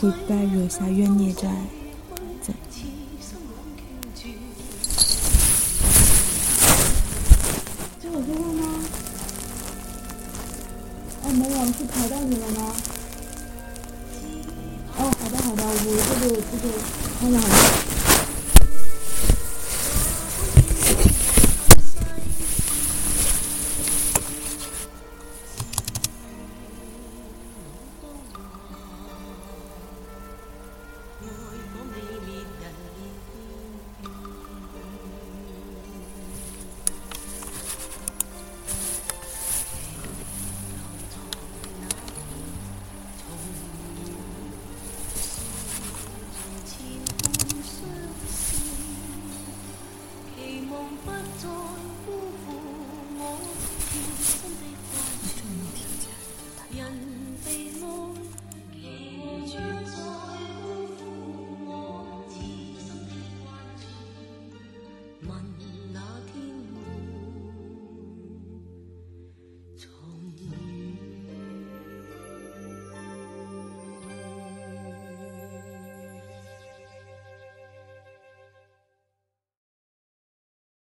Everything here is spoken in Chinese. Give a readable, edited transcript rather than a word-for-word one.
会带惹下冤孽债，怎解？这我做过吗？哎，没有，我是考到你了吗？哦，好的好的，我这个看了。